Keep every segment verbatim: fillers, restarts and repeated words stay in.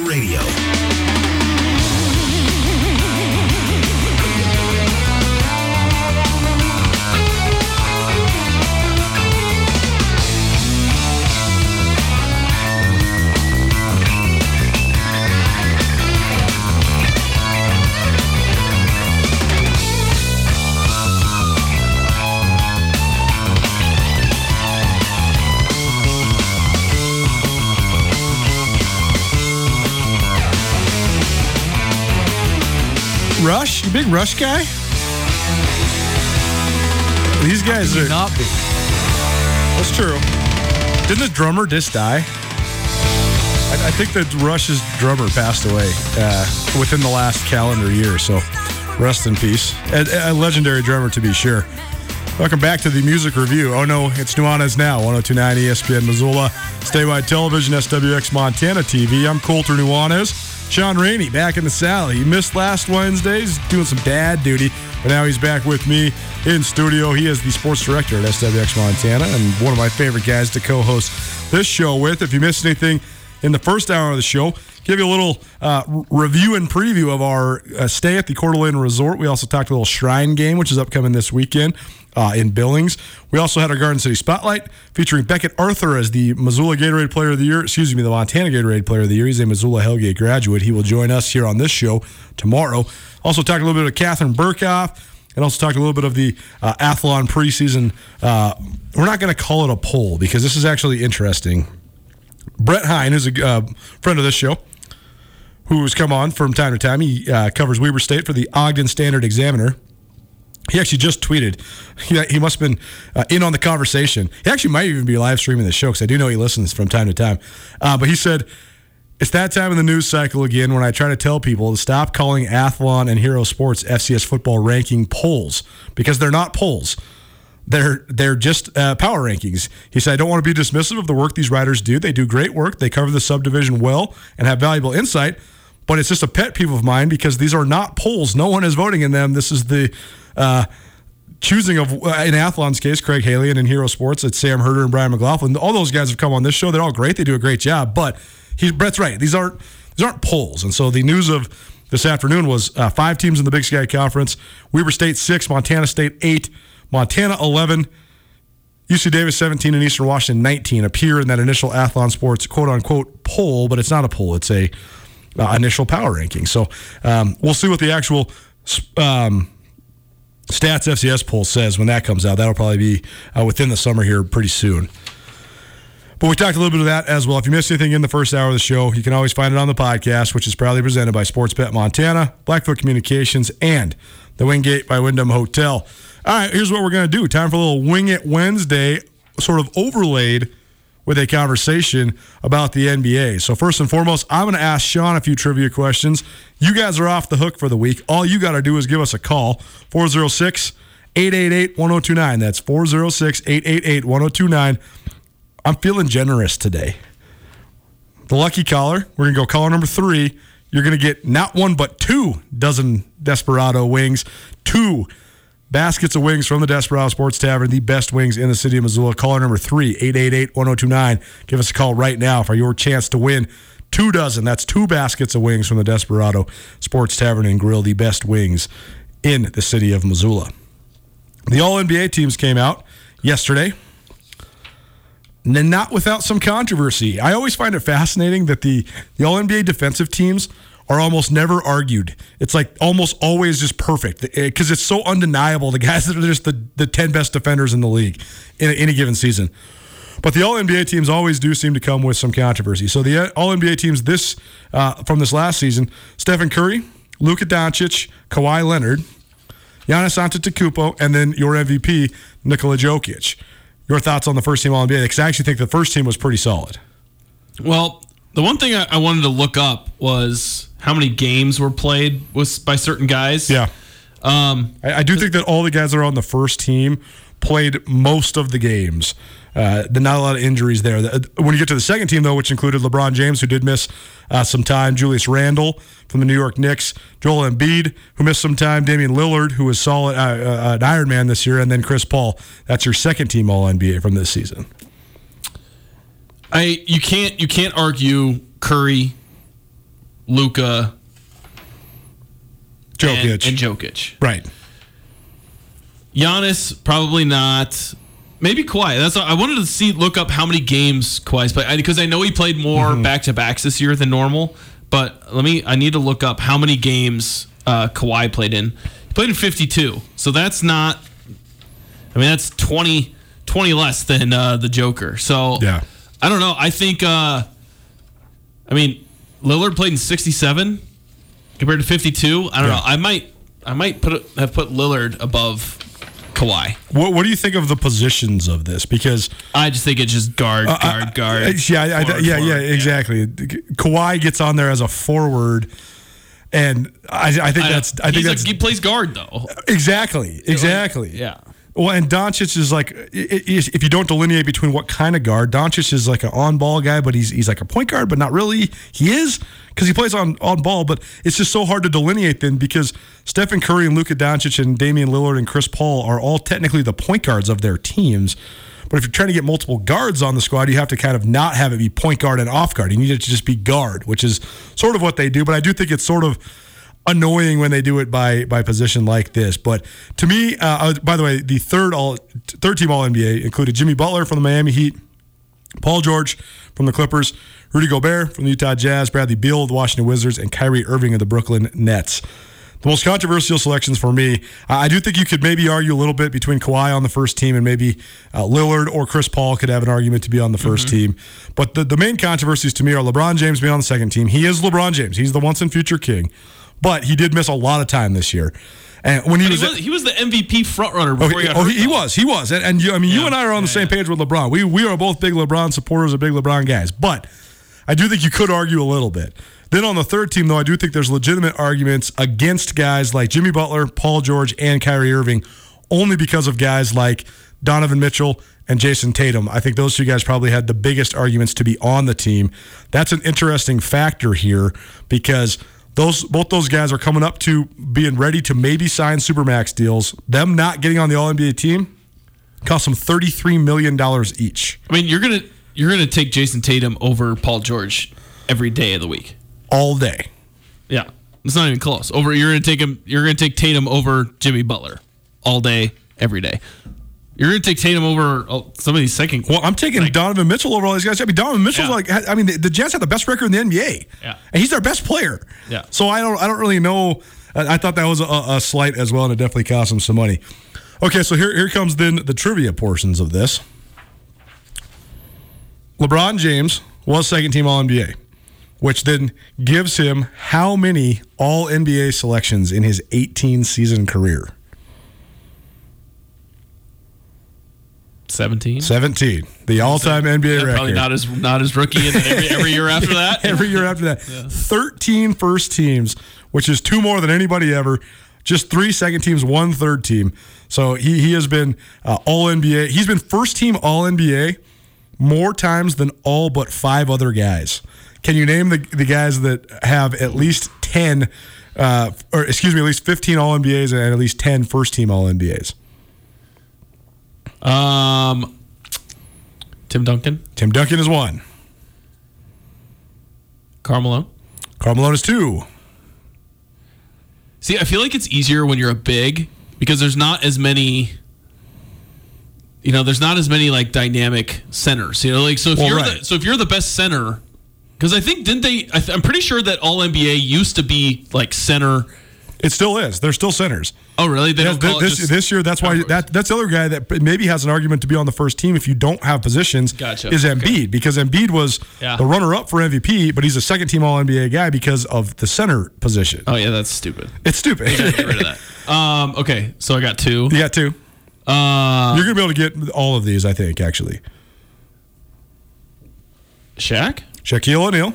Radio. Rush? You big Rush guy? These guys are... not big. That's true. Didn't the drummer just die? I, I think that Rush's drummer passed away uh, within the last calendar year, so rest in peace. A, a legendary drummer, to be sure. Welcome back to the Music Review. Oh, no, it's Nuanez Now, one oh two point nine E S P N Missoula, statewide television, S W X Montana T V. I'm Colter Nuanez. Sean Rainey back in the saddle. He missed last Wednesday. He's doing some dad duty, but now he's back with me in studio. He is the sports director at S W X Montana and one of my favorite guys to co-host this show with. If you missed anything in the first hour of the show, give you a little uh, review and preview of our uh, stay at the Coeur d'Alene Resort. We also talked a little Shrine Game, which is upcoming this weekend uh, in Billings. We also had our Garden City Spotlight featuring Beckett Arthur as the Missoula Gatorade Player of the Year. Excuse me, the Montana Gatorade Player of the Year. He's a Missoula Hellgate graduate. He will join us here on this show tomorrow. Also talked a little bit of Catherine Burkhoff. And also talked a little bit of the uh, Athlon preseason. Uh, we're not going to call it a poll because this is actually interesting. Brett Hine is a uh, friend of this show who's come on from time to time. He uh, covers Weber State for the Ogden Standard Examiner. He actually just tweeted. He, he must have been uh, in on the conversation. He actually might even be live streaming the show because I do know he listens from time to time. Uh, but he said, "It's that time in the news cycle again when I try to tell people to stop calling Athlon and Hero Sports F C S football ranking polls because they're not polls. They're they're just uh, power rankings." He said, "I don't want to be dismissive of the work these writers do. They do great work. They cover the subdivision well and have valuable insight. But it's just a pet peeve of mine because these are not polls. No one is voting in them. This is the uh, choosing of, uh, in Athlon's case, Craig Haley, and in Hero Sports, it's Sam Herter and Brian McLaughlin. All those guys have come on this show. They're all great. They do a great job. But he, Brett's right. These aren't these aren't polls." And so the news of this afternoon was uh, five teams in the Big Sky Conference. Weber State six, Montana State eight. Montana eleven, U C Davis seventeen, and Eastern Washington nineteen appear in that initial Athlon Sports quote-unquote poll, but it's not a poll. It's a uh, initial power ranking. So um, we'll see what the actual um, Stats F C S poll says when that comes out. That'll probably be uh, within the summer here pretty soon. But we talked a little bit of that as well. If you missed anything in the first hour of the show, you can always find it on the podcast, which is proudly presented by Sportsbet Montana, Blackfoot Communications, and the Wingate by Wyndham Hotel. All right, here's what we're going to do. Time for a little Wing It Wednesday, sort of overlaid with a conversation about the N B A. So first and foremost, I'm going to ask Sean a few trivia questions. You guys are off the hook for the week. All you got to do is give us a call, four oh six, eight eight eight, one oh two nine. That's four oh six, eight eight eight, one oh two nine. I'm feeling generous today. The lucky caller, we're going to go caller number three. You're going to get not one, but two dozen Desperado wings, two baskets of wings from the Desperado Sports Tavern, the best wings in the city of Missoula. Caller number three, eight eight eight, one oh two nine. Give us a call right now for your chance to win two dozen. That's two baskets of wings from the Desperado Sports Tavern and Grill, the best wings in the city of Missoula. The All-N B A teams came out yesterday. Not without some controversy. I always find it fascinating that the, the All-N B A defensive teams are almost never argued. It's like almost always just perfect because it's so undeniable. The guys that are just the, the ten best defenders in the league in any given season. But the All-N B A teams always do seem to come with some controversy. So the All-N B A teams this uh, from this last season, Stephen Curry, Luka Doncic, Kawhi Leonard, Giannis Antetokounmpo, and then your M V P, Nikola Jokic. Your thoughts on the first team All-N B A? Because I actually think the first team was pretty solid. Well, the one thing I, I wanted to look up was how many games were played with, by certain guys. Yeah. Um, I, I do think that all the guys that are on the first team played most of the games. Uh, not a lot of injuries there. When you get to the second team, though, which included LeBron James, who did miss uh, some time, Julius Randle from the New York Knicks, Joel Embiid, who missed some time, Damian Lillard, who was solid, uh, uh, an Iron Man this year, and then Chris Paul. That's your second team All-N B A from this season. I you can't you can't argue Curry, Luka, Jokic, and, and Jokic. Right. Giannis probably not. Maybe Kawhi. That's I wanted to see look up how many games Kawhi's played because I, I know he played more mm-hmm. back-to-backs this year than normal. But let me. I need to look up how many games uh, Kawhi played in. He played in fifty-two, so that's not. I mean, that's twenty, twenty less than uh, the Joker. So yeah. I don't know. I think. Uh, I mean, Lillard played in sixty-seven compared to fifty-two. I don't yeah. know. I might. I might put have put Lillard above Kawhi. What, what do you think of the positions of this? Because I just think it's just guard, uh, guard, guard. Uh, yeah, forward, I, I, yeah, forward, yeah, exactly. Yeah. Kawhi gets on there as a forward, and I, I think I that's. I think that's, like, he plays guard though. Exactly, exactly. Yeah. Well, and Doncic is like, if you don't delineate between what kind of guard, Doncic is like an on-ball guy, but he's he's like a point guard, but not really. He is, because he plays on, on ball, but it's just so hard to delineate then because Stephen Curry and Luka Doncic and Damian Lillard and Chris Paul are all technically the point guards of their teams. But if you're trying to get multiple guards on the squad, you have to kind of not have it be point guard and off guard. You need it to just be guard, which is sort of what they do. But I do think it's sort of annoying when they do it by by position like this. But to me, uh, by the way, the third all third team All-N B A included Jimmy Butler from the Miami Heat, Paul George from the Clippers, Rudy Gobert from the Utah Jazz, Bradley Beal of the Washington Wizards, and Kyrie Irving of the Brooklyn Nets. The most controversial selections for me, I do think you could maybe argue a little bit between Kawhi on the first team and maybe uh, Lillard or Chris Paul could have an argument to be on the first mm-hmm. team. But the, the main controversies to me are LeBron James being on the second team. He is LeBron James. He's the once and future king. But he did miss a lot of time this year, and when he but was he was, at, he was the M V P frontrunner. Before oh, he, got oh, hurt he, he was, he was, and, and you, I mean, yeah, you and I are on yeah, the same yeah. page with LeBron. We we are both big LeBron supporters, and big LeBron guys. But I do think you could argue a little bit. Then on the third team, though, I do think there's legitimate arguments against guys like Jimmy Butler, Paul George, and Kyrie Irving, only because of guys like Donovan Mitchell and Jayson Tatum. I think those two guys probably had the biggest arguments to be on the team. That's an interesting factor here because Those both those guys are coming up to being ready to maybe sign Supermax deals. Them not getting on the All-N B A team cost them thirty-three million dollars each. I mean, you're gonna you're gonna take Jayson Tatum over Paul George every day of the week. All day. Yeah. It's not even close. Over you're gonna take him you're gonna take Tatum over Jimmy Butler all day, every day. You're going to take Tatum over some of these second. Well, I'm taking like, Donovan Mitchell over all these guys. I mean, Donovan Mitchell's yeah. like, I mean, the, the Jazz have the best record in the N B A. Yeah, and he's their best player. Yeah. So I don't, I don't really know. I, I thought that was a, a slight as well, and it definitely cost him some money. Okay, so here, here comes then the trivia portions of this. LeBron James was second team All N B A, which then gives him how many All N B A selections in his eighteen-season career? seventeen? seventeen. The all-time N B A yeah, record. Probably not his, not his rookie, and every, every year after that. Every year after that. Yeah. thirteen first teams, which is two more than anybody ever. Just three second teams, one third team. So he, he has been uh, All N B A. He's been first-team All N B A more times than all but five other guys. Can you name the, the guys that have at least ten, uh, or excuse me, at least fifteen All N B As and at least ten first-team All N B As? Um, Tim Duncan. Tim Duncan is one. Carmelo. Carmelo is two. See, I feel like it's easier when you're a big because there's not as many. You know, there's not as many like dynamic centers. You know, like so if well, you're right. the, so if you're the best center. Because I think, didn't they, I th- I'm pretty sure that All N B A used to be, like, center. It still is. They're still centers. Oh, really? They yeah, don't call this, it just this year, that's why, that, that's the other guy that maybe has an argument to be on the first team if you don't have positions gotcha. is Embiid. Okay. Because Embiid was yeah. the runner-up for M V P, but he's a second-team All N B A guy because of the center position. Oh, yeah, that's stupid. It's stupid. I gotta get rid of that. Um, okay, so I got two. You got two. Uh, You're going to be able to get all of these, I think, actually. Shaq? Shaquille O'Neal.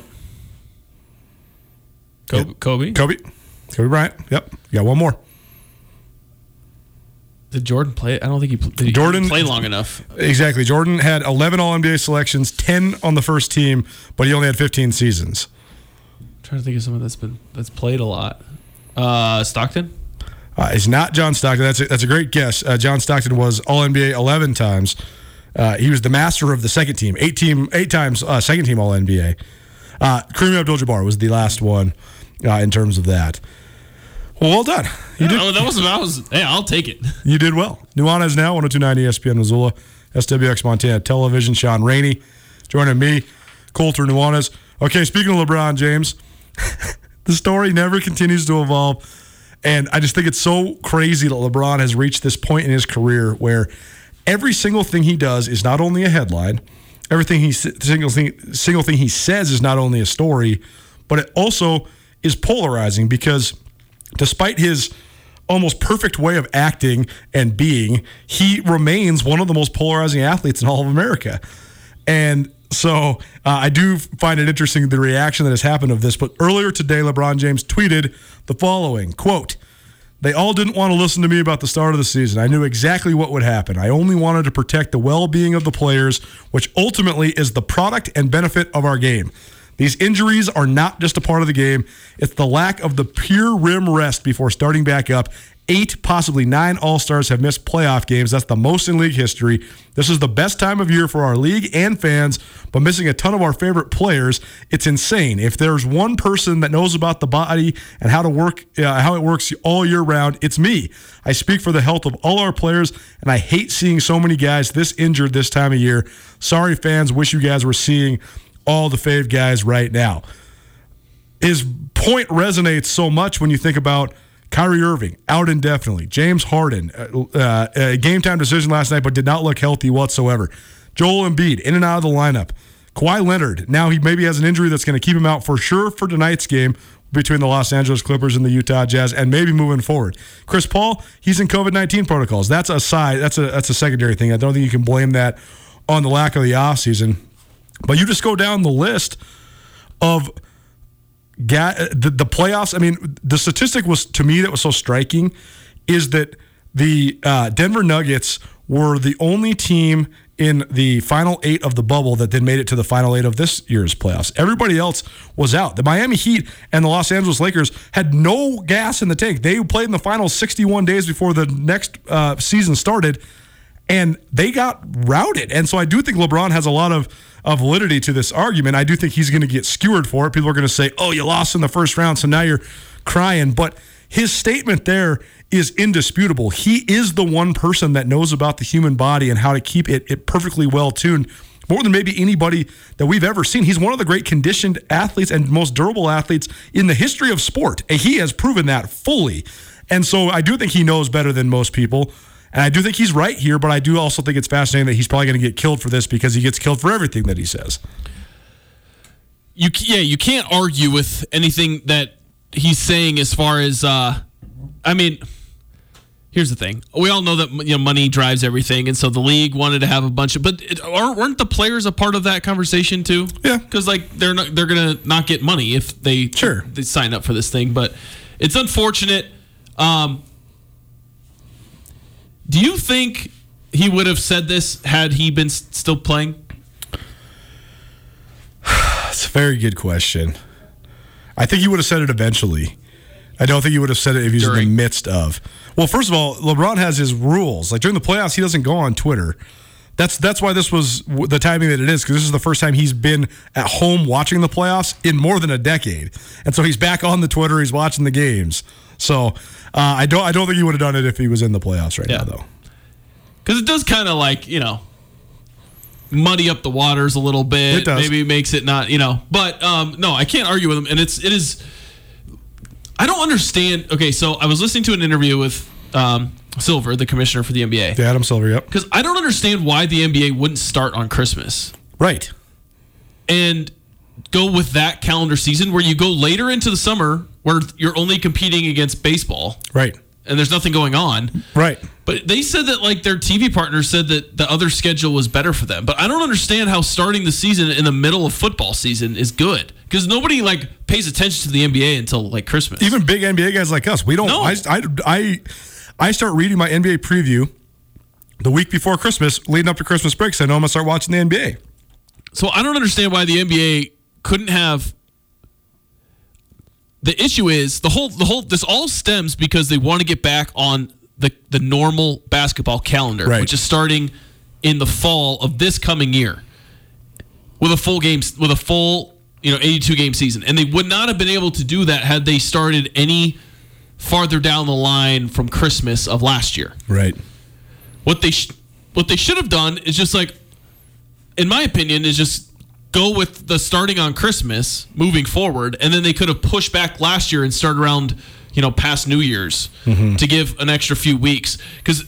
Kobe. Kobe. Kobe. Kobe Bryant. Yep. You got one more. Did Jordan play? I don't think he, pl- did he Jordan, play long enough. Exactly. Jordan had eleven All N B A selections, ten on the first team, but he only had fifteen seasons. I'm trying to think of someone that's been that's played a lot. Uh, Stockton? Uh, it's not John Stockton. That's a, that's a great guess. Uh, John Stockton was All N B A eleven times. Uh, he was the master of the second team, eight team, eight times uh, second team All N B A. Uh, Kareem Abdul-Jabbar was the last one uh, in terms of that. Well, well done. You yeah, did. Oh, that was, that was, yeah, I'll take it. You did well. Nuanez now, one oh two point nine E S P N Missoula, S W X Montana Television. Sean Rainey joining me, Colter Nuanez. Okay, speaking of LeBron James, the story never continues to evolve. And I just think it's so crazy that LeBron has reached this point in his career where every single thing he does is not only a headline. Everything he single thing single thing he says is not only a story, but it also is polarizing because despite his almost perfect way of acting and being, he remains one of the most polarizing athletes in all of America. And so uh, I do find it interesting the reaction that has happened of this. But earlier today, LeBron James tweeted the following, quote, "They all didn't want to listen to me about the start of the season. I knew exactly what would happen. I only wanted to protect the well-being of the players, which ultimately is the product and benefit of our game. These injuries are not just a part of the game. It's the lack of the pure rim rest before starting back up. Eight, possibly nine All-Stars have missed playoff games. That's the most in league history. This is the best time of year for our league and fans, but missing a ton of our favorite players, it's insane. If there's one person that knows about the body and how to work, uh, how it works all year round, it's me. I speak for the health of all our players, and I hate seeing so many guys this injured this time of year. Sorry, fans. Wish you guys were seeing all the fave guys right now." His point resonates so much when you think about Kyrie Irving, out indefinitely. James Harden, uh, uh, a game-time decision last night, but did not look healthy whatsoever. Joel Embiid, in and out of the lineup. Kawhi Leonard, now he maybe has an injury that's going to keep him out for sure for tonight's game between the Los Angeles Clippers and the Utah Jazz, and maybe moving forward. Chris Paul, he's in COVID nineteen protocols. That's a side. That's a that's a secondary thing. I don't think you can blame that on the lack of the offseason. But you just go down the list of Ga- the, the playoffs. I mean, the statistic was to me that was so striking is that the uh, Denver Nuggets were the only team in the final eight of the bubble that then made it to the final eight of this year's playoffs. Everybody else was out. The Miami Heat and the Los Angeles Lakers had no gas in the tank. They played in the final sixty-one days before the next uh, season started, and they got routed. And so I do think LeBron has a lot of, of validity to this argument. I do think he's going to get skewered for it. People are going to say, oh, you lost in the first round, so now you're crying. But his statement there is indisputable. He is the one person that knows about the human body and how to keep it, it perfectly well-tuned, more than maybe anybody that we've ever seen. He's one of the great conditioned athletes and most durable athletes in the history of sport. And he has proven that fully. And so I do think he knows better than most people. And I do think he's right here, but I do also think it's fascinating that he's probably going to get killed for this because he gets killed for everything that he says. You Yeah, you can't argue with anything that he's saying as far as, uh, I mean, here's the thing. We all know that, you know, money drives everything, and so the league wanted to have a bunch of, but it, weren't the players a part of that conversation too? Yeah. Because, like, they're not, they're going to not get money if they, sure. they sign up for this thing, but it's unfortunate. Um, do you think he would have said this had he been s- still playing? It's a very good question. I think he would have said it eventually. I don't think he would have said it if he's during. in the midst of. Well, first of all, LeBron has his rules. Like, during the playoffs, he doesn't go on Twitter. That's that's why this was the timing that it is, because this is the first time he's been at home watching the playoffs in more than a decade. And so he's back on the Twitter. He's watching the games. So uh, I don't I don't think he would have done it if he was in the playoffs right yeah. now, though. Because it does kind of, like, you know, muddy up the waters a little bit. It does. Maybe makes it not, you know. But, um, no, I can't argue with him. And it's it is... I don't understand. Okay, so I was listening to an interview with um, Silver, the commissioner for the N B A. Yeah, Adam Silver, yep. Because I don't understand why the N B A wouldn't start on Christmas. Right. And go with that calendar season where you go later into the summer where you're only competing against baseball. Right. And there's nothing going on. Right. But they said that, like, their T V partner said that the other schedule was better for them. But I don't understand how starting the season in the middle of football season is good. Because nobody, like, pays attention to the N B A until, like, Christmas. Even big N B A guys like us. We don't. No. I, I, I, I start reading my N B A preview the week before Christmas, leading up to Christmas break, so I know I'm going to start watching the N B A. So I don't understand why the N B A couldn't have... The issue is the whole the whole this all stems because they want to get back on the the normal basketball calendar, right. which is starting in the fall of this coming year with a full game with a full you know eighty-two game season, and they would not have been able to do that had they started any farther down the line from Christmas of last year. Right. What they sh- what they should have done is just, like, in my opinion, is just. go with the starting on Christmas moving forward, and then they could have pushed back last year and started around, you know, past New Year's mm-hmm. to give an extra few weeks. Because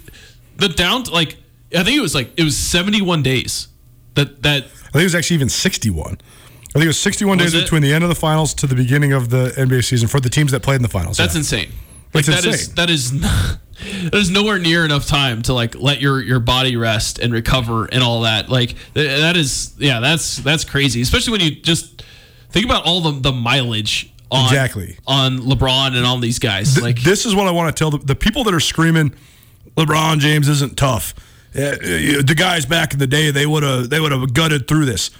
the down, like, I think it was like, it was seventy-one days. That, that I think it was actually even sixty-one. I think it was sixty-one was days it? between the end of the finals to the beginning of the N B A season for the teams that played in the finals. That's yeah. insane. Like, That's that insane. is, that is, not, that is nowhere near enough time to, like, let your, your body rest and recover and all that. Like, that is, yeah, that's, that's crazy. Especially when you just think about all the, the mileage on, exactly. on LeBron and all these guys. Th- like, this is what I want to tell the, the people that are screaming, LeBron James isn't tough. Uh, the guys back in the day, they would have, they would have gutted through this.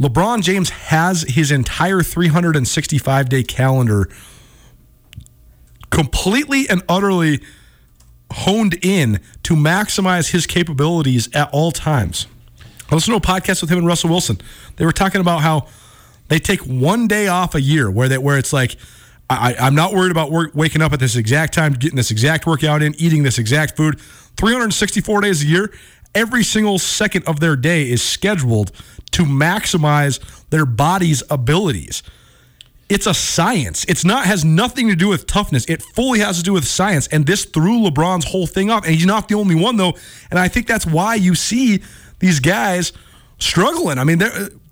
LeBron James has his entire three hundred sixty-five day calendar completely and utterly honed in to maximize his capabilities at all times. I listened to a podcast with him and Russell Wilson. They were talking about how they take one day off a year where they, where it's like, I, I'm not worried about work, waking up at this exact time, getting this exact workout in, eating this exact food. three hundred sixty-four days a year, every single second of their day is scheduled to maximize their body's abilities. It's a science. It's not has nothing to do with toughness. It fully has to do with science. And this threw LeBron's whole thing up. And he's not the only one, though. And I think that's why you see these guys struggling. I mean,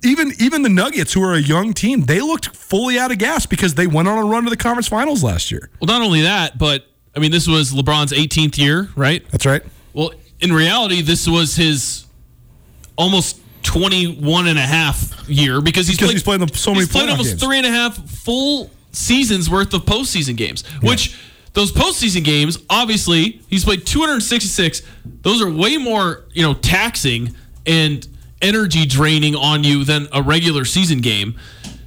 even even the Nuggets, who are a young team, they looked fully out of gas because they went on a run to the conference finals last year. Well, not only that, but, I mean, this was LeBron's eighteenth year, right? That's right. Well, in reality, this was his almost twenty-one and a half year because he's because played, he's played so many he's played almost games. three and a half full seasons worth of postseason games, yeah. which those postseason games, obviously, he's played two hundred sixty-six. Those are way more, you know, taxing and energy draining on you than a regular season game.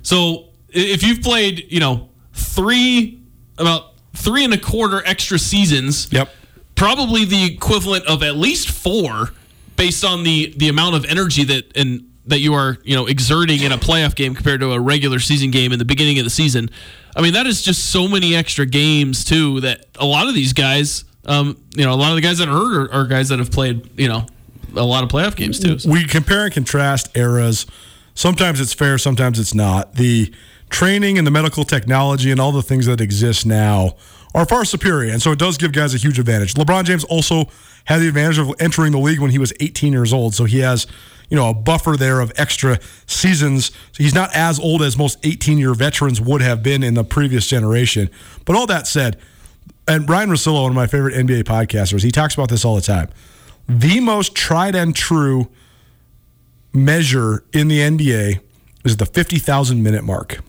So if you've played, you know, three, about three and a quarter extra seasons, yep. probably the equivalent of at least four based on the, the amount of energy that and that you are you know exerting in a playoff game compared to a regular season game in the beginning of the season, I mean, that is just so many extra games, too, that a lot of these guys, um, you know, a lot of the guys that are hurt are, are guys that have played, you know, a lot of playoff games, too. So. We compare and contrast eras. Sometimes it's fair, sometimes it's not. The training and the medical technology and all the things that exist now are far superior, and so it does give guys a huge advantage. LeBron James also had the advantage of entering the league when he was eighteen years old, so he has, you know, a buffer there of extra seasons. So he's not as old as most eighteen-year veterans would have been in the previous generation. But all that said, and Ryan Russillo, one of my favorite N B A podcasters, he talks about this all the time. The most tried and true measure in the N B A is the fifty thousand minute mark.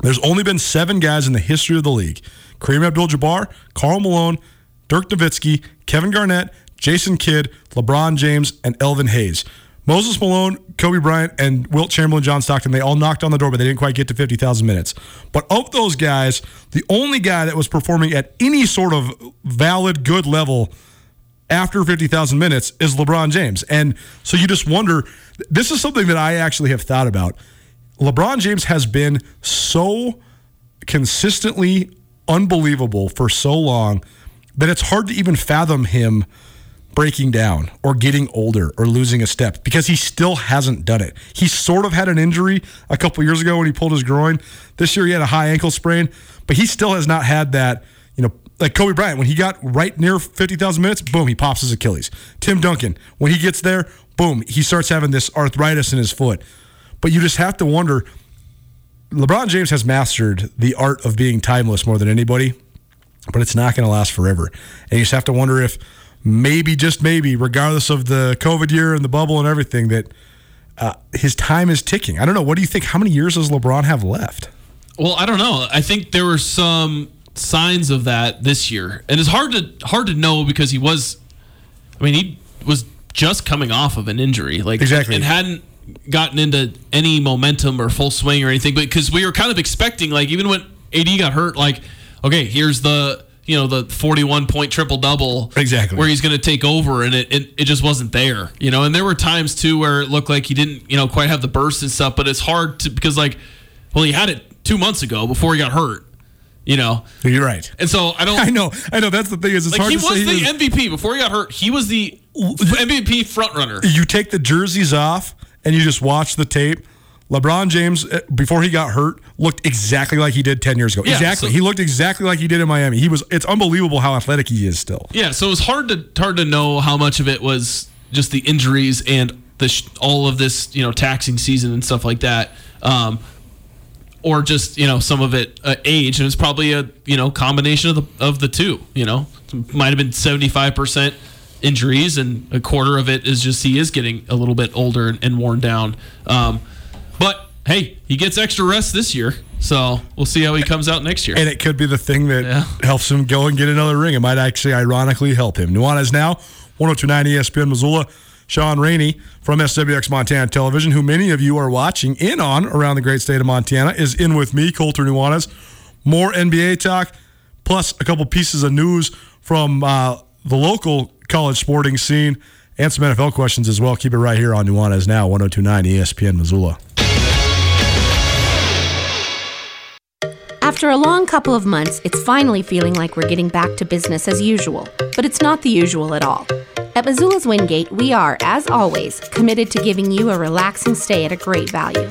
There's only been seven guys in the history of the league: Kareem Abdul-Jabbar, Karl Malone, Dirk Nowitzki, Kevin Garnett, Jason Kidd, LeBron James, and Elvin Hayes. Moses Malone, Kobe Bryant, and Wilt Chamberlain, John Stockton, they all knocked on the door, but they didn't quite get to fifty thousand minutes. But of those guys, the only guy that was performing at any sort of valid, good level after fifty thousand minutes is LeBron James. And so you just wonder, this is something that I actually have thought about. LeBron James has been so consistently unbelievable for so long that it's hard to even fathom him breaking down or getting older or losing a step, because he still hasn't done it. He sort of had an injury a couple years ago when he pulled his groin. This year he had a high ankle sprain, but he still has not had that, you know, like Kobe Bryant, when he got right near fifty thousand minutes, boom, he pops his Achilles. Tim Duncan, when he gets there, boom, he starts having this arthritis in his foot. But you just have to wonder, LeBron James has mastered the art of being timeless more than anybody, but it's not going to last forever. And you just have to wonder if maybe, just maybe, regardless of the COVID year and the bubble and everything, that uh, his time is ticking. I don't know. What do you think? How many years does LeBron have left? Well, I don't know. I think there were some signs of that this year. And it's hard to hard to know because he was, I mean, he was just coming off of an injury. Like, exactly. And hadn't gotten into any momentum or full swing or anything, but because we were kind of expecting, like, even when A D got hurt, like, okay, here's the, you know, the forty-one point triple double, exactly, where he's going to take over, and it, it it just wasn't there, you know. And there were times too where it looked like he didn't, you know, quite have the burst and stuff, but it's hard to, because, like, well, he had it two months ago before he got hurt, you know. You're right. And so I don't. I know. I know. That's the thing, is it's like hard to say. He was the M V P before he got hurt. He was the M V P front runner. You take the jerseys off and you just watch the tape. LeBron James, before he got hurt, looked exactly like he did ten years ago. Yeah, exactly. So he looked exactly like he did in Miami. He was. It's unbelievable how athletic he is still. Yeah, so it was hard to hard to know how much of it was just the injuries and the all of this, you know, taxing season and stuff like that, um, or just, you know, some of it uh, age. And it's probably a, you know, combination of the of the two. You know, might have been seventy-five percent. Injuries, and a quarter of it is just he is getting a little bit older and, and worn down. Um, but hey, he gets extra rest this year, so we'll see how he comes out next year. And it could be the thing that yeah. helps him go and get another ring. It might actually, ironically, help him. Nuanez now, one oh two point nine E S P N Missoula. Sean Rainey from S W X Montana Television, who many of you are watching in on around the great state of Montana, is in with me, Colter Nuanez. More N B A talk, plus a couple pieces of news from uh, the local college sporting scene, and some N F L questions as well. Keep it right here on Nuanez Now, one oh two point nine E S P N Missoula. After a long couple of months, it's finally feeling like we're getting back to business as usual, but it's not the usual at all. At Missoula's Wingate, we are, as always, committed to giving you a relaxing stay at a great value.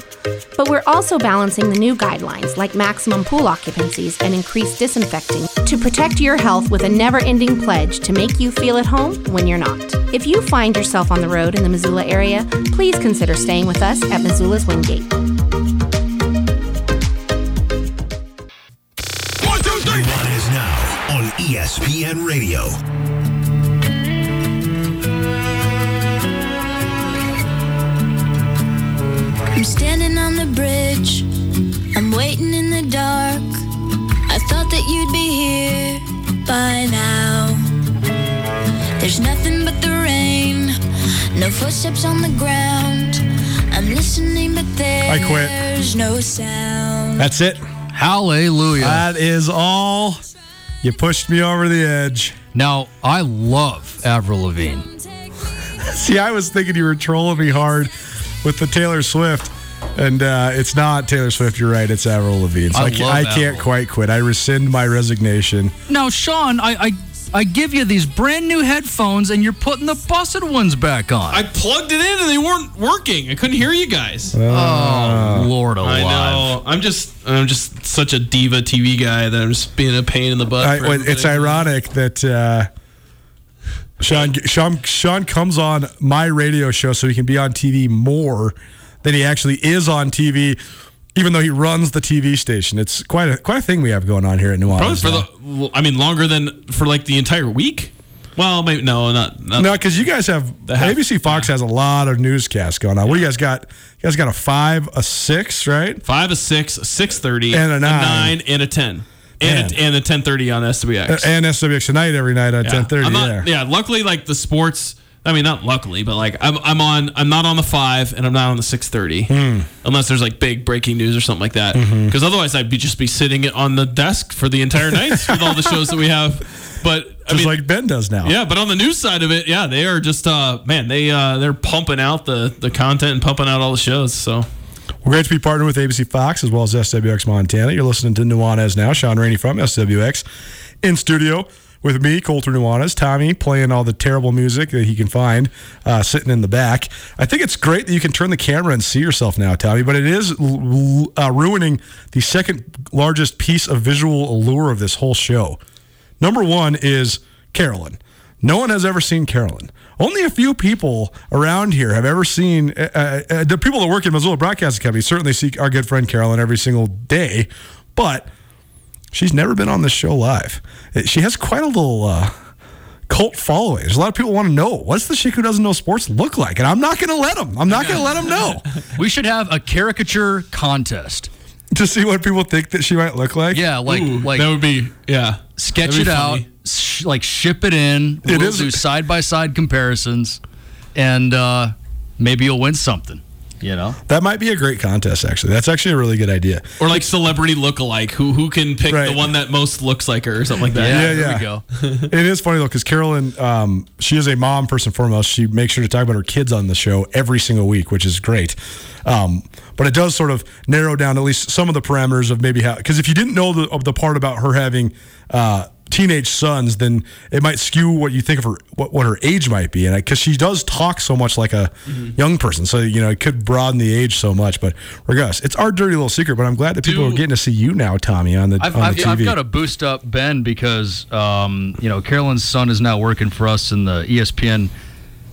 But we're also balancing the new guidelines, like maximum pool occupancies and increased disinfecting, to protect your health with a never-ending pledge to make you feel at home when you're not. If you find yourself on the road in the Missoula area, please consider staying with us at Missoula's Wingate. One, two, three! Nuanez Now on E S P N Radio. I'm standing on the bridge, I'm waiting in the dark. I thought that you'd be here by now. There's nothing but the rain, no footsteps on the ground. I'm listening, but there's I quit. No sound. That's it. Hallelujah. That is all. You pushed me over the edge. Now, I love Avril Lavigne. See, I was thinking you were trolling me hard with the Taylor Swift. And uh, it's not Taylor Swift, you're right, it's Avril Lavigne. So I, I, can't, I can't quite quit. I rescind my resignation. Now, Sean, I, I I give you these brand new headphones and you're putting the busted ones back on. I plugged it in and they weren't working. I couldn't hear you guys. Uh, oh, Lord alive. I know. I'm just I'm just such a diva T V guy that I'm just being a pain in the butt. I, it's ironic that... Uh, Sean, Sean Sean comes on my radio show so he can be on T V more than he actually is on T V, even though he runs the T V station. It's quite a quite a thing we have going on here at Nuanez. Probably for the, I mean, longer than for like the entire week. Well, maybe no, not, not no, because you guys have A B C Fox yeah. has a lot of newscasts going on. Yeah. What do you guys got? You guys got a five, a six, right? Five, a six, six thirty, and a nine, a nine and a ten. And a, and a ten thirty on S W X. And S W X tonight every night at yeah. ten thirty. Not, yeah, luckily, like, the sports, I mean, not luckily, but, like, I'm I'm on, I'm not on the five and I'm not on the six thirty. Mm. Unless there's, like, big breaking news or something like that. Because mm-hmm. otherwise I'd be just be sitting on the desk for the entire night with all the shows that we have. But I just mean, like Ben does now. Yeah, but on the news side of it, yeah, they are just, uh, man, they, uh, they're pumping out the, the content and pumping out all the shows, so... We're great to be partnered with A B C Fox as well as S W X Montana. You're listening to Nuanez now. Sean Rainey from S W X in studio with me, Colter Nuanez. Tommy playing all the terrible music that he can find uh, sitting in the back. I think it's great that you can turn the camera and see yourself now, Tommy, but it is l- uh, ruining the second largest piece of visual allure of this whole show. Number one is Carolyn. No one has ever seen Carolyn. Only a few people around here have ever seen, uh, uh, the people that work in Missoula Broadcasting Company certainly see our good friend Carolyn every single day, but she's never been on this show live. She has quite a little uh, cult following. There's a lot of people want to know, what's the chick who doesn't know sports look like? And I'm not going to let them. I'm not going to let them know. We should have a caricature contest. To see what people think that she might look like? Yeah, like... Ooh, like that would be, yeah. Sketch it funny. out. Sh- like ship it in. We'll it do side by side comparisons, and uh, maybe you'll win something. You know, that might be a great contest. Actually, that's actually a really good idea. Or like celebrity lookalike, who who can pick right. the one that most looks like her or something like that. Yeah, yeah. yeah. There we go. It is funny though, because Carolyn, um, she is a mom first and foremost. She makes sure to talk about her kids on the show every single week, which is great. Um, but it does sort of narrow down at least some of the parameters of maybe how. Because if you didn't know the the part about her having. Uh, teenage sons, then it might skew what you think of her, what, what her age might be. And because she does talk so much like a mm-hmm. young person, so, you know, it could broaden the age so much. But regardless, it's our dirty little secret, but I'm glad that Dude. people are getting to see you now, Tommy, on the, I've, on I've, the T V. I've got to boost up Ben because, um, you know, Carolyn's son is now working for us in the E S P N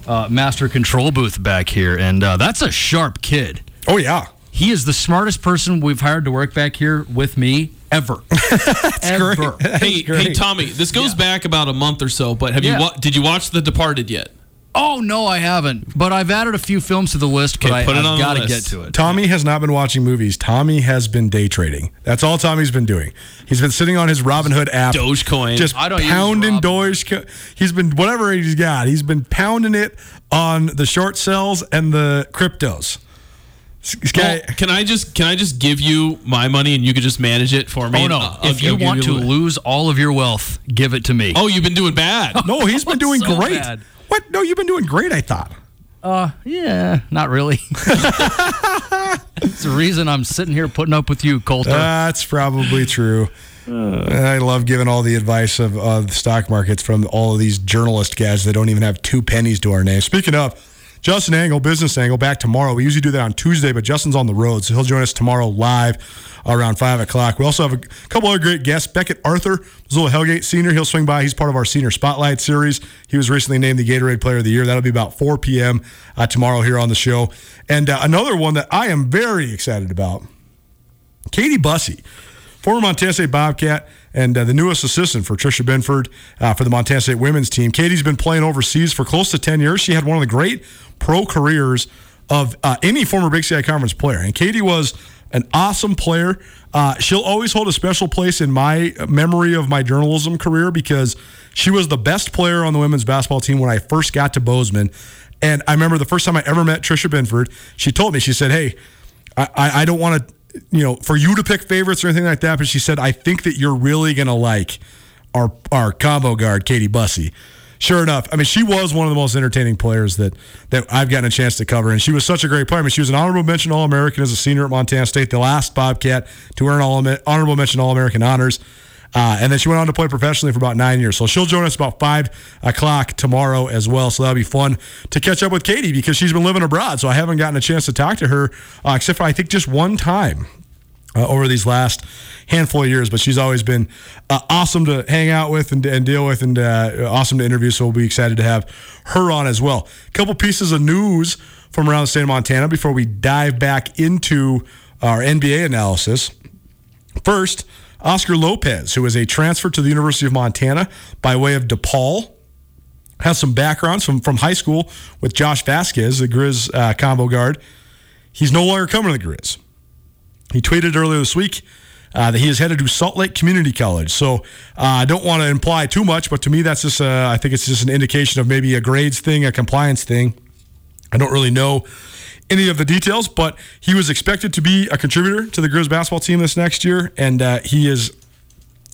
uh, master control booth back here, and uh, that's a sharp kid. Oh, yeah. He is the smartest person we've hired to work back here with me. Ever. That's Ever. Great. That's hey, great. hey, Tommy, this goes yeah. back about a month or so, but have yeah. you wa- did you watch The Departed yet? Oh, no, I haven't. But I've added a few films to the list, but okay, I, I've got to get to it. Tommy yeah. has not been watching movies. Tommy has been day trading. That's all Tommy's been doing. He's been sitting on his Robinhood app. Dogecoin. Just I don't pounding Dogecoin. He's been, whatever he's got, he's been pounding it on the short sells and the cryptos. Well, can I just can I just give you my money and you can just manage it for me? Oh no! I'll, if I'll you want you to lose all of your wealth, give it to me. Oh, you've been doing bad. No, he's been doing so great. Bad. What? No, you've been doing great. I thought. Uh, yeah, not really. It's the reason I'm sitting here putting up with you, Colter. That's probably true. Uh, I love giving all the advice of uh, the stock markets from all of these journalist guys that don't even have two pennies to our name. Speaking of. Justin Angle, Business Angle, back tomorrow. We usually do that on Tuesday, but Justin's on the road, so he'll join us tomorrow live around five o'clock. We also have a couple other great guests. Beckett Arthur, Missoula Hellgate Senior, he'll swing by. He's part of our Senior Spotlight Series. He was recently named the Gatorade Player of the Year. That'll be about four p.m. Uh, tomorrow here on the show. And uh, another one that I am very excited about, Katie Bussey, former Montana State Bobcat, and uh, the newest assistant for Trisha Benford uh, for the Montana State women's team. Katie's been playing overseas for close to ten years. She had one of the great pro careers of uh, any former Big Sky Conference player. And Katie was an awesome player. Uh, she'll always hold a special place in my memory of my journalism career because she was the best player on the women's basketball team when I first got to Bozeman. And I remember the first time I ever met Trisha Benford, she told me, she said, hey, I, I, I don't want to, you know, for you to pick favorites or anything like that, but she said, I think that you're really going to like our our combo guard, Katie Bussey. sure enough, I mean, she was one of the most entertaining players that, that I've gotten a chance to cover, and she was such a great player. I mean, she was an honorable mention All-American as a senior at Montana State, the last Bobcat to earn all honorable mention All-American honors. Uh, and then she went on to play professionally for about nine years. So she'll join us about five o'clock tomorrow as well. So that'll be fun to catch up with Katie because she's been living abroad. So I haven't gotten a chance to talk to her uh, except for I think just one time uh, over these last handful of years. But she's always been uh, awesome to hang out with and, and deal with and uh, awesome to interview. So we'll be excited to have her on as well. A couple pieces of news from around the state of Montana before we dive back into our N B A analysis. First, Oscar Lopez, who is a transfer to the University of Montana by way of DePaul, has some backgrounds from, from high school with Josh Vasquez, the Grizz uh, combo guard. He's no longer coming to the Grizz. He tweeted earlier this week uh, that he is headed to Salt Lake Community College. So uh, I don't want to imply too much, but to me that's just uh, I think it's just an indication of maybe a grades thing, a compliance thing. I don't really know any of the details, but he was expected to be a contributor to the Grizz basketball team this next year, and uh, he is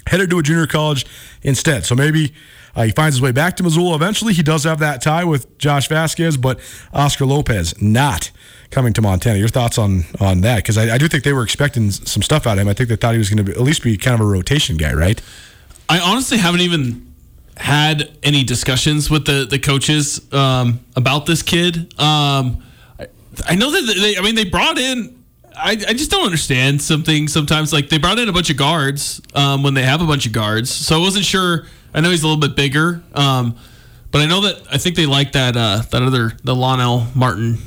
headed to a junior college instead. So maybe uh, he finds his way back to Missoula eventually. He does have that tie with Josh Vasquez, but Oscar Lopez not coming to Montana. Your thoughts on, on that? Because I, I do think they were expecting some stuff out of him. I think they thought he was going to at least be kind of a rotation guy, right? I honestly haven't even had any discussions with the, the coaches um, about this kid. Um I know that they, I mean, they brought in, I, I just don't understand something sometimes. Like, they brought in a bunch of guards um, when they have a bunch of guards. So I wasn't sure. I know he's a little bit bigger. Um, but I know that, I think they like that uh, that other, the Lionel Martin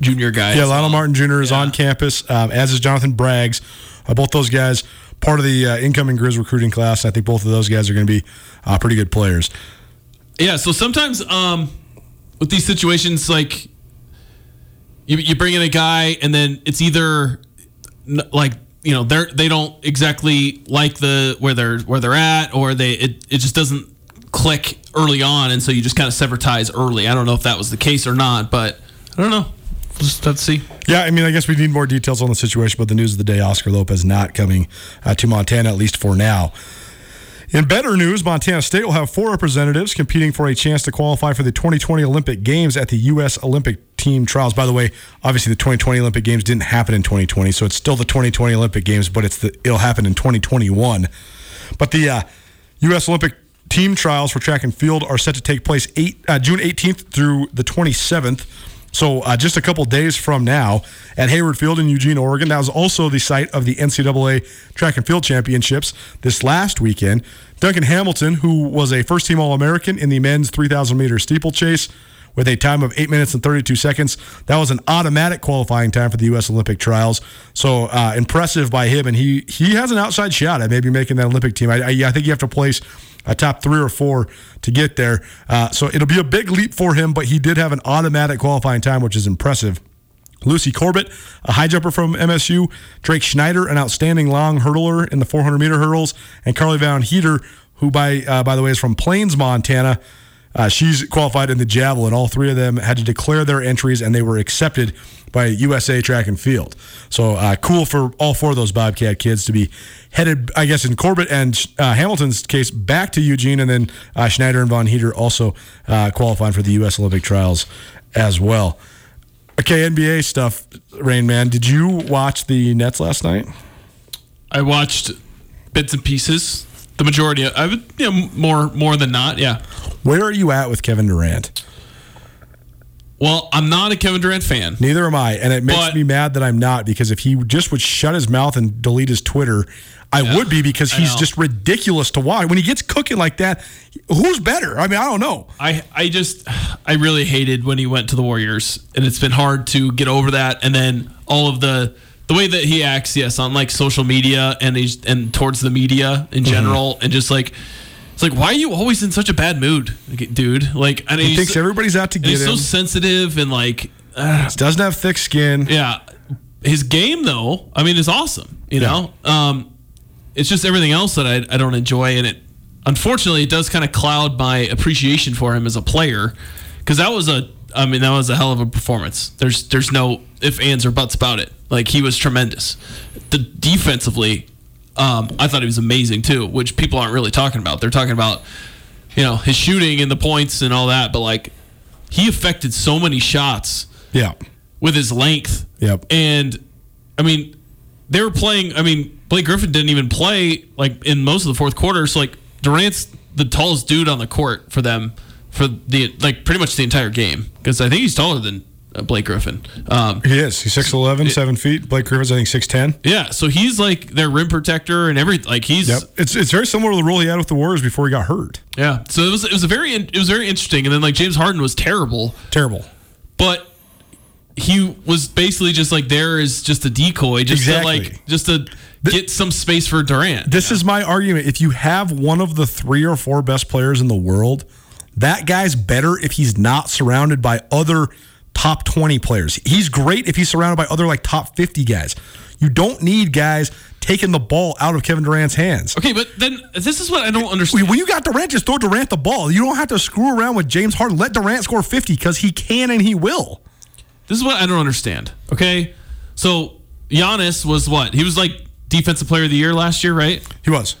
Junior guy. Yeah, Lionel well. Martin Junior is yeah. on campus, um, as is Jonathan Braggs. Uh, both those guys, part of the uh, incoming Grizz recruiting class. I think both of those guys are going to be uh, pretty good players. Yeah, so sometimes um, with these situations, like, You you bring in a guy and then it's either like, you know, they they don't exactly like the where they're where they're at, or they it, it just doesn't click early on, and so you just kind of sever ties early. I don't know if that was the case or not, but I don't know. Just let's see. Yeah, I mean, I guess we need more details on the situation, but the news of the day: Oscar Lopez not coming uh, to Montana, at least for now. In better news, Montana State will have four representatives competing for a chance to qualify for the twenty twenty Olympic Games at the U S Olympic Team Trials. By the way, obviously the twenty twenty Olympic Games didn't happen in twenty twenty, so it's still the twenty twenty Olympic Games, but it's the, it'll happen in twenty twenty-one. But the uh, U S Olympic Team Trials for track and field are set to take place eight, uh, June eighteenth through the twenty-seventh. So uh, just a couple days from now at Hayward Field in Eugene, Oregon. That was also the site of the N C double A Track and Field Championships this last weekend. Duncan Hamilton, who was a first-team All-American in the men's three thousand meter steeplechase with a time of eight minutes and thirty-two seconds, that was an automatic qualifying time for the U S Olympic trials. So uh, impressive by him, and he he has an outside shot at maybe making that Olympic team. I, I, I think you have to place a top three or four to get there. Uh, so it'll be a big leap for him, but he did have an automatic qualifying time, which is impressive. Lucy Corbett, a high jumper from M S U, Drake Schneider, an outstanding long hurdler in the four hundred meter hurdles, and Carly Van Heater, who by uh, by the way is from Plains, Montana. Uh, she's qualified in the javelin. All three of them had to declare their entries, and they were accepted by U S A Track and Field. So uh, cool for all four of those Bobcat kids to be headed, I guess, in Corbett and uh, Hamilton's case, back to Eugene, and then uh, Schneider and Von Heater also uh, qualifying for the U S Olympic trials as well. Okay, N B A stuff, Rain Man. Did you watch the Nets last night? I watched bits and pieces. The majority, I would, you know, more more than not, yeah. Where are you at with Kevin Durant? Well, I'm not a Kevin Durant fan. Neither am I, and it makes but, me mad that I'm not, because if he just would shut his mouth and delete his Twitter, I yeah, would be, because he's just ridiculous to watch. When he gets cooking like that, who's better? I mean, I don't know. I, I just, I really hated when he went to the Warriors, and it's been hard to get over that, and then all of the... The way that he acts, yes, on like social media and he's, and towards the media in general, mm-hmm. and just like it's like, why are you always in such a bad mood, like, dude? Like, and he thinks so, everybody's out to get he's him. He's so sensitive and like uh, doesn't have thick skin. Yeah, his game though, I mean, is awesome. You yeah. know, um, it's just everything else that I I don't enjoy, and it unfortunately it does kind of cloud my appreciation for him as a player, because that was a I mean that was a hell of a performance. There's there's no ifs, ands, or buts about it. Like, he was tremendous. The defensively, um, I thought he was amazing too, which people aren't really talking about. They're talking about you know, his shooting and the points and all that, but like he affected so many shots. Yeah. With his length. Yep. And I mean, they were playing, I mean, Blake Griffin didn't even play like in most of the fourth quarter. So like Durant's the tallest dude on the court for them for the like pretty much the entire game, because I think he's taller than uh, Blake Griffin. Um, he is. He's six eleven, seven feet. Blake Griffin's I think six ten. Yeah, so he's like their rim protector and everything. Like he's yep. It's it's very similar to the role he had with the Warriors before he got hurt. Yeah. So it was it was a very it was very interesting. And then like James Harden was terrible. Terrible. But he was basically just like there is just a decoy, just exactly. to like just to get some space for Durant. This yeah. is my argument. If you have one of the three or four best players in the world, that guy's better if he's not surrounded by other top twenty players. He's great if he's surrounded by other like top fifty guys. You don't need guys taking the ball out of Kevin Durant's hands. Okay, but then this is what I don't understand. When you got Durant, just throw Durant the ball. You don't have to screw around with James Harden. Let Durant score fifty because he can and he will. This is what I don't understand, okay? So Giannis was what? He was like Defensive Player of the Year last year, right? He was.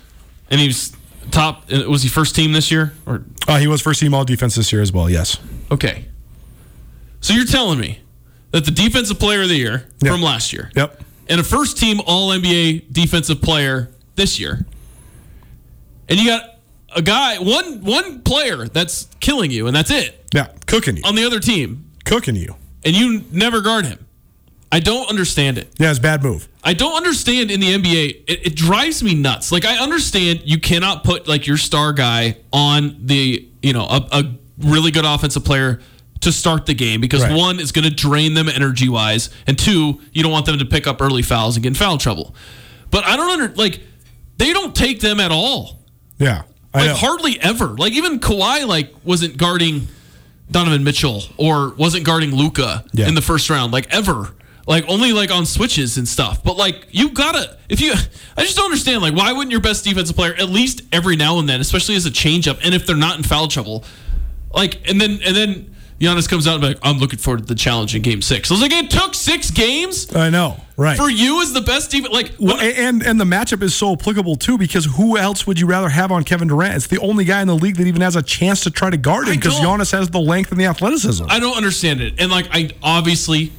And he was top. Was he first team this year? Or uh, he was first team all defense this year as well, yes. Okay. So you're telling me that the Defensive Player of the Year yep. from last year yep. and a first team all N B A defensive player this year, and you got a guy, one one player that's killing you, and that's it. Yeah, cooking you. On the other team. Cooking you. And you never guard him. I don't understand it. Yeah, it's a bad move. I don't understand in the N B A. It, it drives me nuts. Like, I understand you cannot put, like, your star guy on the, you know, a, a really good offensive player to start the game. Because, right. one, it's going to drain them energy-wise. And, two, you don't want them to pick up early fouls and get in foul trouble. But I don't under... Like, they don't take them at all. Yeah, I Like, know. Hardly ever. Like, even Kawhi, like, wasn't guarding Donovan Mitchell or wasn't guarding Luka yeah. in the first round, like ever, like only like on switches and stuff. But like you gotta, if you, I just don't understand. Like why wouldn't your best defensive player at least every now and then, especially as a changeup, and if they're not in foul trouble, like and then and then Giannis comes out and be like, I'm looking forward to the challenge in Game Six. I was like, it took six games. I know, right? For you as the best defense, like well, and and the matchup is so applicable too, because who else would you rather have on Kevin Durant? It's the only guy in the league that even has a chance to try to guard him because Giannis has the length and the athleticism. I don't understand it, and like I obviously,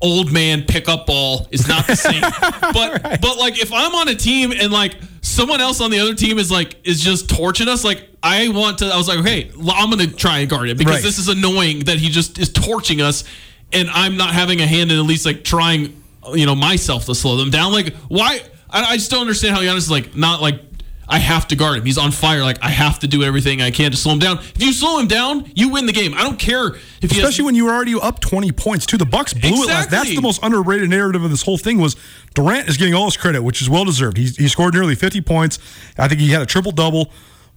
old man pickup ball is not the same. but right. but like if I'm on a team and like someone else on the other team is like is just torching us, like I want to. I was like, okay, I'm gonna try and guard him because right. this is annoying that he just is torching us, and I'm not having a hand in at least like trying, you know, myself to slow them down. Like why? I, I just don't understand how Giannis is like not like I have to guard him. He's on fire. Like I have to do everything I can to slow him down. If you slow him down, you win the game. I don't care if you especially has- when you were already up twenty points too. The Bucks blew exactly. it last. That's the most underrated narrative of this whole thing was Durant is getting all his credit, which is well deserved. He he scored nearly fifty points. I think he had a triple double,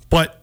but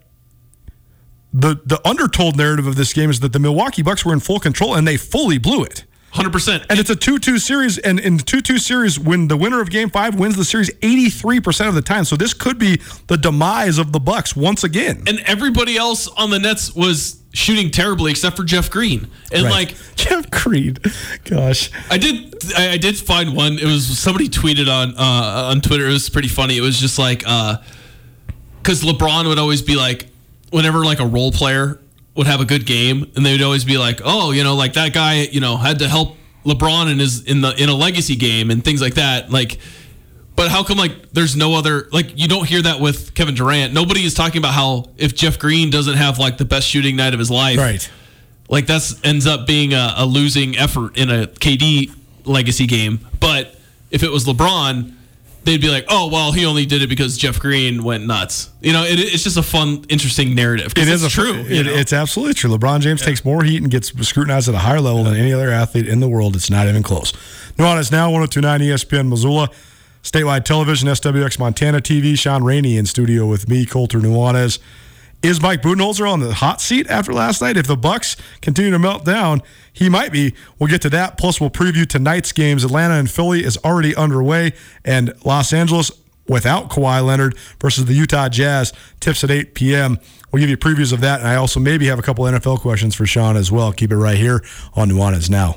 the the undertold narrative of this game is that the Milwaukee Bucks were in full control and they fully blew it. one hundred percent. And it's a two two series, and in the two two series, when the winner of Game five wins the series eighty-three percent of the time. So this could be the demise of the Bucks once again. And everybody else on the Nets was shooting terribly except for Jeff Green. And right. like Jeff Green, gosh. I did I did find one. It was somebody tweeted on uh, on Twitter. It was pretty funny. It was just like, because uh, LeBron would always be like, whenever like a role player would have a good game, and they would always be like, "Oh, you know, like that guy, you know, had to help LeBron in his in the in a legacy game and things like that." Like, but how come like there's no other like you don't hear that with Kevin Durant? Nobody is talking about how if Jeff Green doesn't have like the best shooting night of his life, right? Like that's ends up being a, a losing effort in a K D legacy game. But if it was LeBron, they'd be like, oh, well, he only did it because Jeff Green went nuts. You know, it, it's just a fun, interesting narrative. It is it's a, true. It, it's absolutely true. LeBron James yeah. takes more heat and gets scrutinized at a higher level yeah. than any other athlete in the world. It's not even close. Nuanez Now, one oh two point nine E S P N Missoula, statewide television, S W X Montana T V. Sean Rainey in studio with me, Colter Nuanez. Is Mike Budenholzer on the hot seat after last night? If the Bucks continue to melt down, he might be. We'll get to that. Plus, we'll preview tonight's games. Atlanta and Philly is already underway. And Los Angeles, without Kawhi Leonard, versus the Utah Jazz, tips at eight p.m. We'll give you previews of that. And I also maybe have a couple N F L questions for Sean as well. Keep it right here on Nuanez Now.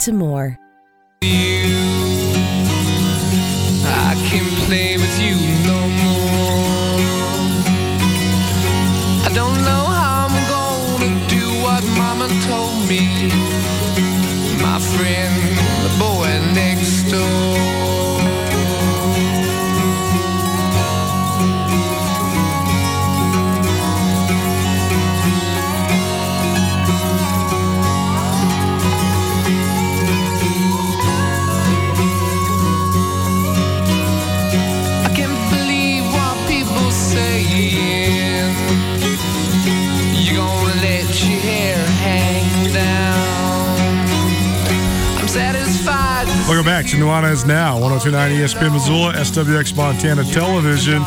to more. You, I can't play with you no more. I don't know how I'm gonna do what Mama told me. My friend, the boy next door. Welcome back to Nuanez Now, one oh two point nine E S P N Missoula, S W X Montana Television,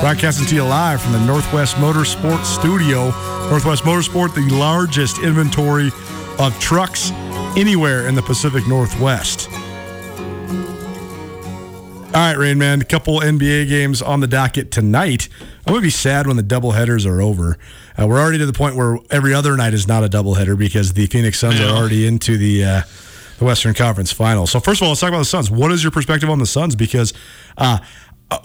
broadcasting to you live from the Northwest Motorsports Studio. Northwest Motorsport, the largest inventory of trucks anywhere in the Pacific Northwest. All right, Rain Man, a couple N B A games on the docket tonight. I'm going to be sad when the doubleheaders are over. Uh, we're already to the point where every other night is not a doubleheader because the Phoenix Suns are already into the... Uh, The Western Conference Finals. So first of all, let's talk about the Suns. What is your perspective on the Suns? Because uh,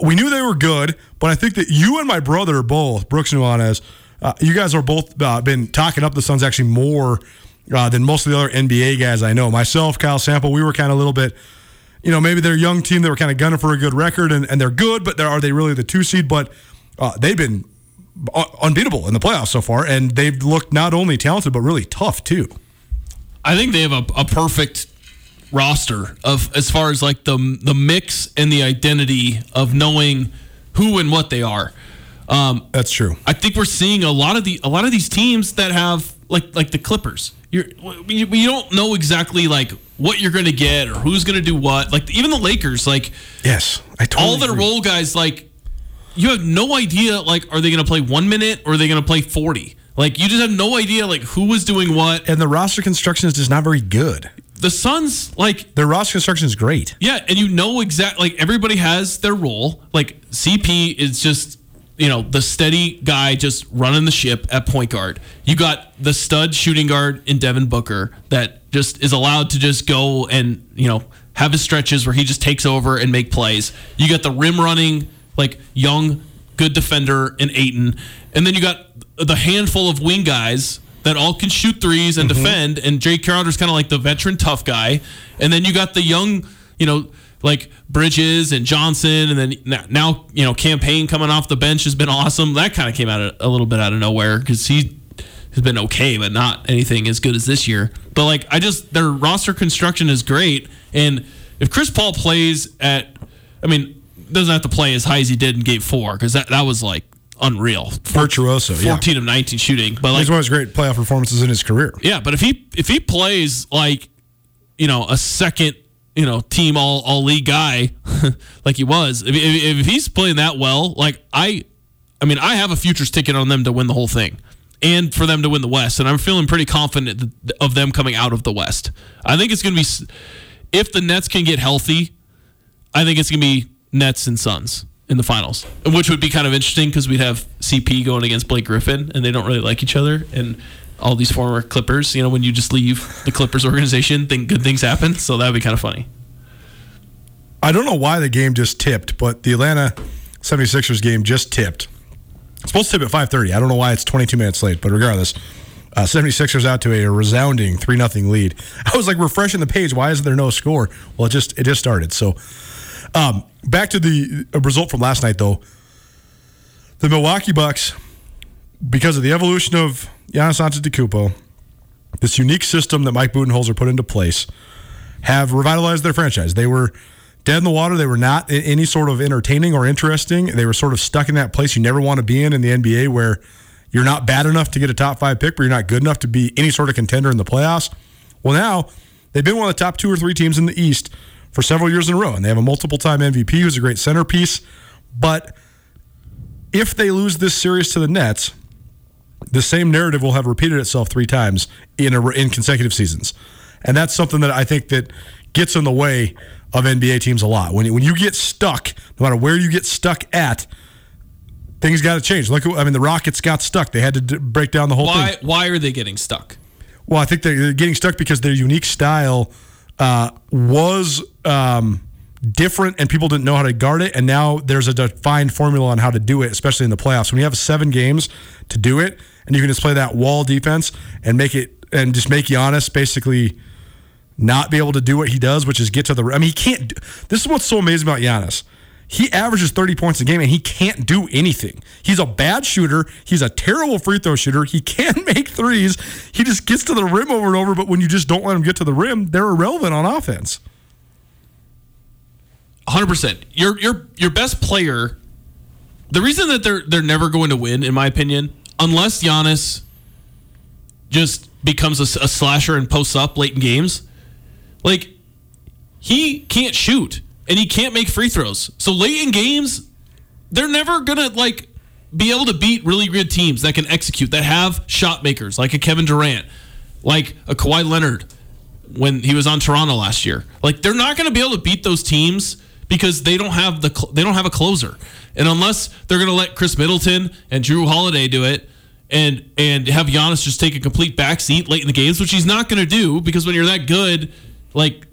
we knew they were good, but I think that you and my brother both, Brooks Nuanez, uh, you guys are both uh, been talking up the Suns actually more uh, than most of the other N B A guys I know. Myself, Kyle Sample, we were kind of a little bit, you know, maybe they're a young team. They were kind of gunning for a good record, and, and they're good, but they're, are they really the two seed? But uh, they've been unbeatable in the playoffs so far, and they've looked not only talented, but really tough too. I think they have a, a perfect roster of as far as like the the mix and the identity of knowing who and what they are. Um, That's true. I think we're seeing a lot of the a lot of these teams that have like like the Clippers. You're, you you don't know exactly like what you're going to get or who's going to do what. Like even the Lakers, like yes, I totally all their agree. Role guys. Like you have no idea. Like are they going to play one minute or are they going to play forty? Like, you just have no idea, like, who was doing what. And the roster construction is just not very good. The Suns, like... Their roster construction is great. Yeah, and you know exactly... Like, everybody has their role. Like, C P is just, you know, the steady guy just running the ship at point guard. You got the stud shooting guard in Devin Booker that just is allowed to just go and, you know, have his stretches where he just takes over and make plays. You got the rim running, like, young, good defender in Ayton. And then you got... the handful of wing guys that all can shoot threes and mm-hmm. defend, and Jay Crowder's kind of like the veteran tough guy, and then you got the young, you know, like Bridges and Johnson, and then now, you know, Campaign coming off the bench has been awesome. That kind of came out a little bit out of nowhere because he has been okay, but not anything as good as this year. But like, I just their roster construction is great, and if Chris Paul plays at, I mean, doesn't have to play as high as he did in Game Four because that that was like. Unreal, virtuoso, fourteen yeah. of nineteen shooting. But like, he's one of his great playoff performances in his career. Yeah, but if he if he plays like, you know, a second, you know, team all all league guy, like he was, if, if if he's playing that well, like I, I mean, I have a futures ticket on them to win the whole thing, and for them to win the West, and I'm feeling pretty confident of them coming out of the West. I think it's going to be, if the Nets can get healthy, I think it's going to be Nets and Suns. In the finals, which would be kind of interesting because we'd have C P going against Blake Griffin, and they don't really like each other. And all these former Clippers, you know, when you just leave the Clippers organization, then good things happen. So that would be kind of funny. I don't know why the game just tipped, but the Atlanta seventy-sixers game just tipped. It's supposed to tip at five thirty. I don't know why it's twenty-two minutes late, but regardless, uh, seventy-sixers out to a resounding three nothing lead. I was like refreshing the page. Why is there no score? Well, it just it just started. So. Um, back to the result from last night, though. The Milwaukee Bucks, because of the evolution of Giannis Antetokounmpo, this unique system that Mike Budenholzer put into place, have revitalized their franchise. They were dead in the water. They were not any sort of entertaining or interesting. They were sort of stuck in that place you never want to be in in the N B A where you're not bad enough to get a top five pick, but you're not good enough to be any sort of contender in the playoffs. Well, now They've been one of the top two or three teams in the East for several years in a row, and they have a multiple-time M V P who's a great centerpiece. But if they lose this series to the Nets, the same narrative will have repeated itself three times in a, in consecutive seasons. And that's something that I think that gets in the way of N B A teams a lot. When you, when you get stuck, no matter where you get stuck at, things got to change. Look, I mean, the Rockets got stuck. They had to d- break down the whole why, thing. Why are they getting stuck? Well, I think they're getting stuck because their unique style uh, was um, different and people didn't know how to guard it, and now there's a defined formula on how to do it, especially in the playoffs. When you have seven games to do it, and you can just play that wall defense and make it and just make Giannis basically not be able to do what he does, which is get to the rim. I mean, he can't do, this is what's so amazing about Giannis. He averages thirty points a game, and he can't do anything. He's a bad shooter. He's a terrible free throw shooter. He can make threes. He just gets to the rim over and over, but when you just don't let him get to the rim, they're irrelevant on offense. one hundred percent. Your your your best player, the reason that they're they're never going to win, in my opinion, unless Giannis just becomes a, a slasher and posts up late in games, like, he can't shoot. And he can't make free throws. So late in games, they're never going to like be able to beat really good teams that can execute, that have shot makers, like a Kevin Durant, like a Kawhi Leonard when he was on Toronto last year. Like, they're not going to be able to beat those teams because they don't have the they don't have a closer. And unless they're going to let Chris Middleton and Drew Holiday do it and and have Giannis just take a complete backseat late in the games, which he's not going to do because when you're that good, like,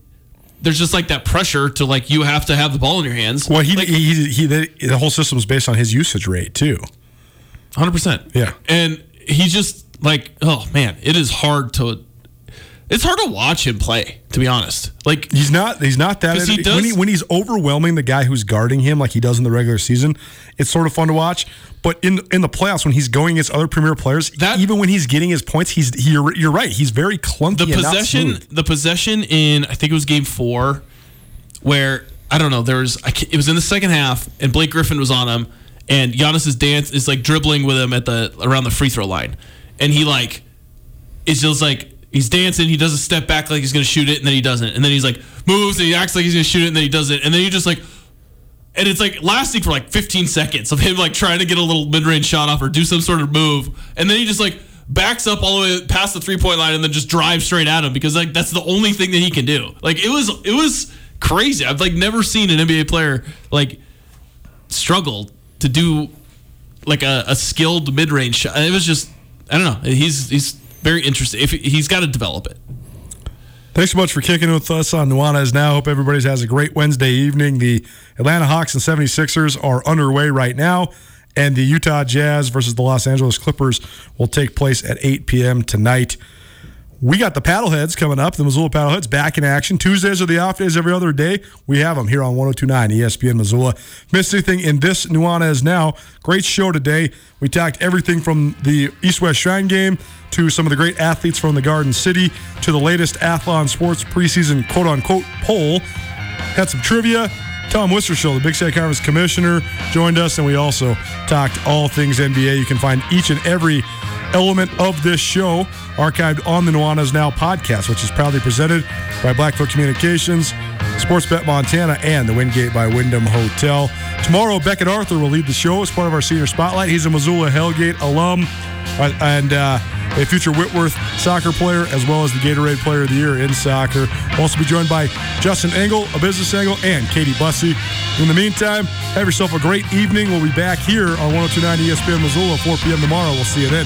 there's just like that pressure to like you have to have the ball in your hands. Well, he like, he, he, he the, the whole system is based on his usage rate too. one hundred percent. Yeah. And he just like, oh man, it is hard to it's hard to watch him play, to be honest. Like he's not he's not that he does, when, he, when he's overwhelming the guy who's guarding him like he does in the regular season, it's sort of fun to watch. But in in the playoffs when he's going against other premier players, that, even when he's getting his points, he's he, you're, you're right. He's very clunky. The and possession, not the possession in I think it was game four, where I don't know there was I it was in the second half and Blake Griffin was on him and Giannis's dance is like dribbling with him at the around the free throw line, and he like it's just like. He's dancing. He does a step back like he's going to shoot it, and then he doesn't. And then he's like, moves, and he acts like he's going to shoot it, and then he doesn't. And then you just like, and it's like lasting for like fifteen seconds of him like trying to get a little mid-range shot off or do some sort of move. And then he just like backs up all the way past the three-point line and then just drives straight at him because like that's the only thing that he can do. Like it was it was crazy. I've like never seen an N B A player like struggle to do like a, a skilled mid-range shot. It was just, I don't know. He's he's. Very interesting. If he's got to develop it. Thanks so much for kicking with us on Nuanez Now. Hope everybody has a great Wednesday evening. The Atlanta Hawks and seventy-sixers are underway right now, and the Utah Jazz versus the Los Angeles Clippers will take place at eight p.m. tonight. We got the Paddleheads coming up, the Missoula Paddleheads back in action. Tuesdays are the off days every other day. We have them here on one oh two point nine E S P N Missoula. Missed anything in this Nuanez Now? Great show today. We talked everything from the East-West Shrine Game to some of the great athletes from the Garden City to the latest Athlon Sports preseason quote-unquote poll. Had some trivia. Tom Wistershill, the Big Sky Conference Commissioner, joined us, and we also talked all things N B A. You can find each and every element of this show archived on the Nuanez Now podcast, which is proudly presented by Blackfoot Communications, Sportsbet Montana, and the Wingate by Wyndham Hotel. Tomorrow, Beckett Arthur will lead the show as part of our senior spotlight. He's a Missoula Hellgate alum and uh, a future Whitworth soccer player, as well as the Gatorade Player of the Year in soccer. We'll also be joined by Justin Engel, a business angle, and Katie Bussey. In the meantime, have yourself a great evening. We'll be back here on one oh two point nine E S P N Missoula, four p.m. tomorrow. We'll see you then.